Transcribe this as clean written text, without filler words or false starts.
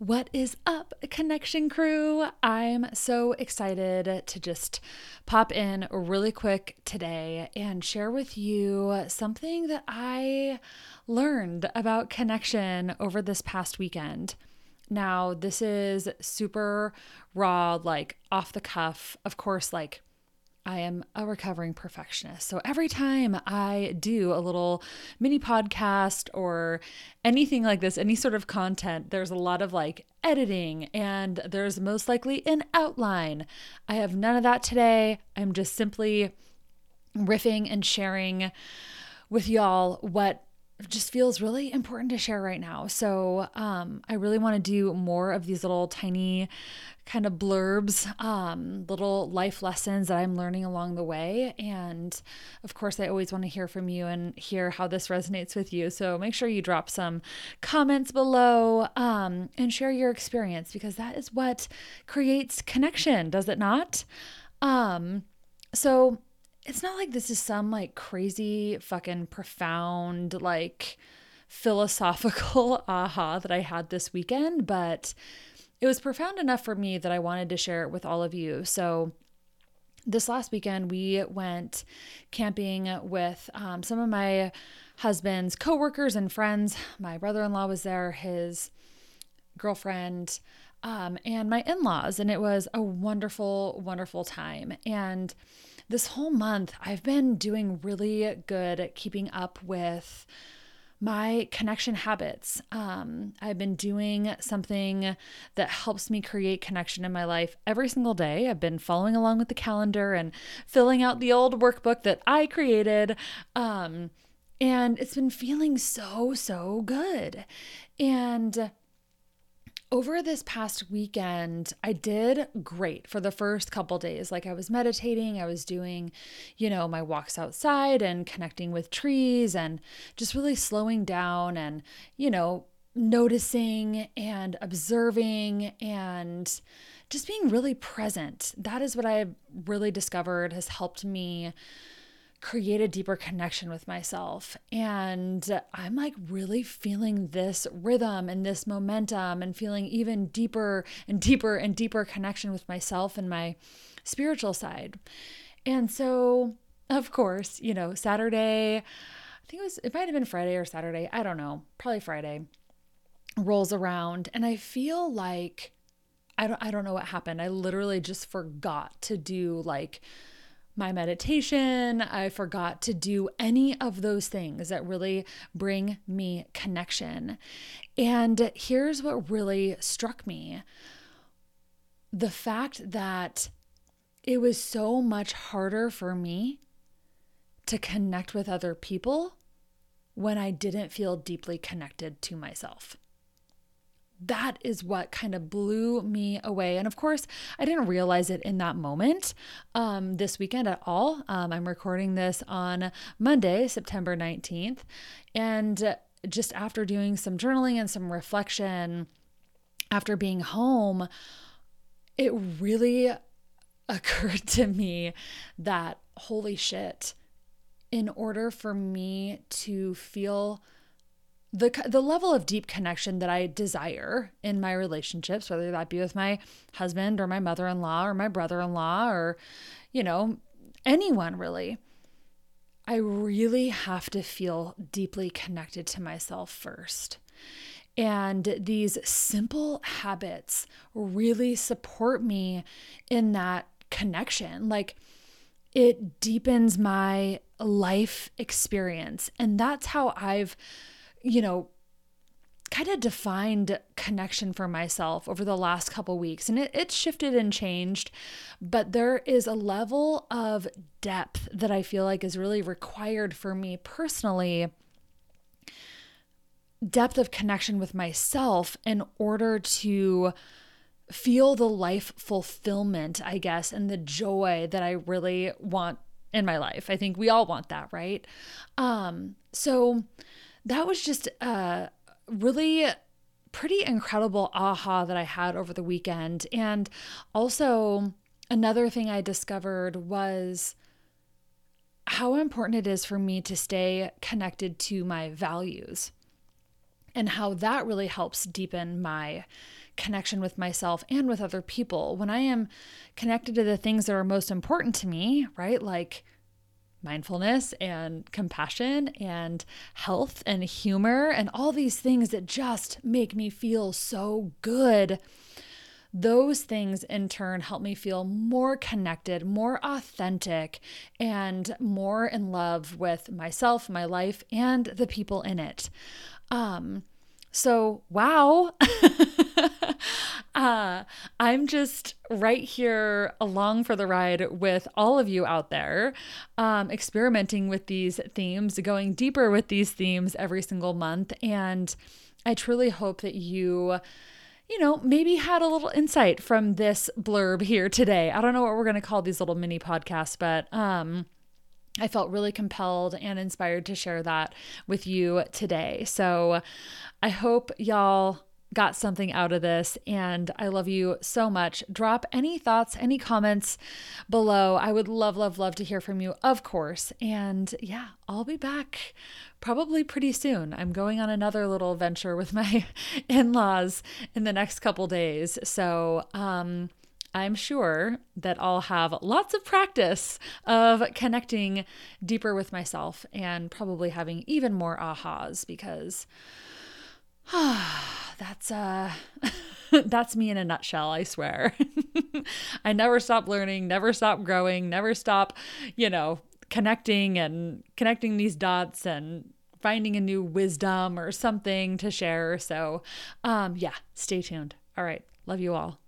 What is up, Connection Crew? I'm so excited to just pop in really quick today and share with you something that I learned about connection over this past weekend. Now, this is super raw, like off the cuff. Of course, like I am a recovering perfectionist. So every time I do a little mini podcast or anything like this, any sort of content, there's a lot of like editing and there's most likely an outline. I have none of that today. I'm just simply riffing and sharing with y'all what just feels really important to share right now. So I really want to do more of these little tiny kind of blurbs, little life lessons that I'm learning along the way. And of course, I always want to hear from you and hear how this resonates with you. So make sure you drop some comments below and share your experience, because that is what creates connection, does it not? So it's not like this is some like crazy fucking profound like philosophical aha that I had this weekend, but it was profound enough for me that I wanted to share it with all of you. So this last weekend we went camping with some of my husband's coworkers and friends. My brother-in-law was there, his girlfriend, and my in-laws, and it was a wonderful, wonderful time. And this whole month, I've been doing really good at keeping up with my connection habits. I've been doing something that helps me create connection in my life every single day. I've been following along with the calendar and filling out the old workbook that I created. And it's been feeling so, so good. And over this past weekend, I did great for the first couple days. Like I was meditating, I was doing, my walks outside and connecting with trees and just really slowing down and, noticing and observing and just being really present. That is what I've really discovered has helped me create a deeper connection with myself. And I'm like really feeling this rhythm and this momentum and feeling even deeper and deeper and deeper connection with myself and my spiritual side. And so, of course, Saturday, I think it might have been Friday or Saturday, I don't know, probably Friday, rolls around and I feel like I don't know what happened. I literally just forgot to do like my meditation. I forgot to do any of those things that really bring me connection. And here's what really struck me. The fact that it was so much harder for me to connect with other people when I didn't feel deeply connected to myself. That is what kind of blew me away. And of course, I didn't realize it in that moment this weekend at all. I'm recording this on Monday, September 19th. And just after doing some journaling and some reflection, after being home, it really occurred to me that, holy shit, in order for me to feel the level of deep connection that I desire in my relationships, whether that be with my husband or my mother-in-law or my brother-in-law or, anyone really, I really have to feel deeply connected to myself first. And these simple habits really support me in that connection. Like it deepens my life experience. And that's how I've kind of defined connection for myself over the last couple weeks. And it shifted and changed, but there is a level of depth that I feel like is really required for me personally, depth of connection with myself in order to feel the life fulfillment, I guess, and the joy that I really want in my life. I think we all want that, right? So that was just a really pretty incredible aha that I had over the weekend. And also another thing I discovered was how important it is for me to stay connected to my values. and how that really helps deepen my connection with myself and with other people. When I am connected to the things that are most important to me, right? Like mindfulness and compassion and health and humor and all these things that just make me feel so good. Those things in turn help me feel more connected, more authentic, and more in love with myself, my life, and the people in it. So, wow, I'm just right here along for the ride with all of you out there, experimenting with these themes, going deeper with these themes every single month. And I truly hope that you maybe had a little insight from this blurb here today. I don't know what we're going to call these little mini podcasts, but I felt really compelled and inspired to share that with you today. So I hope y'all got something out of this, and I love you so much. Drop any thoughts, any comments below. I would love, love, love to hear from you, of course. And yeah, I'll be back probably pretty soon. I'm going on another little adventure with my in-laws in the next couple days. So, I'm sure that I'll have lots of practice of connecting deeper with myself and probably having even more ahas, because that's me in a nutshell, I swear. I never stop learning, never stop growing, never stop, connecting these dots and finding a new wisdom or something to share. So, yeah, stay tuned. All right. Love you all.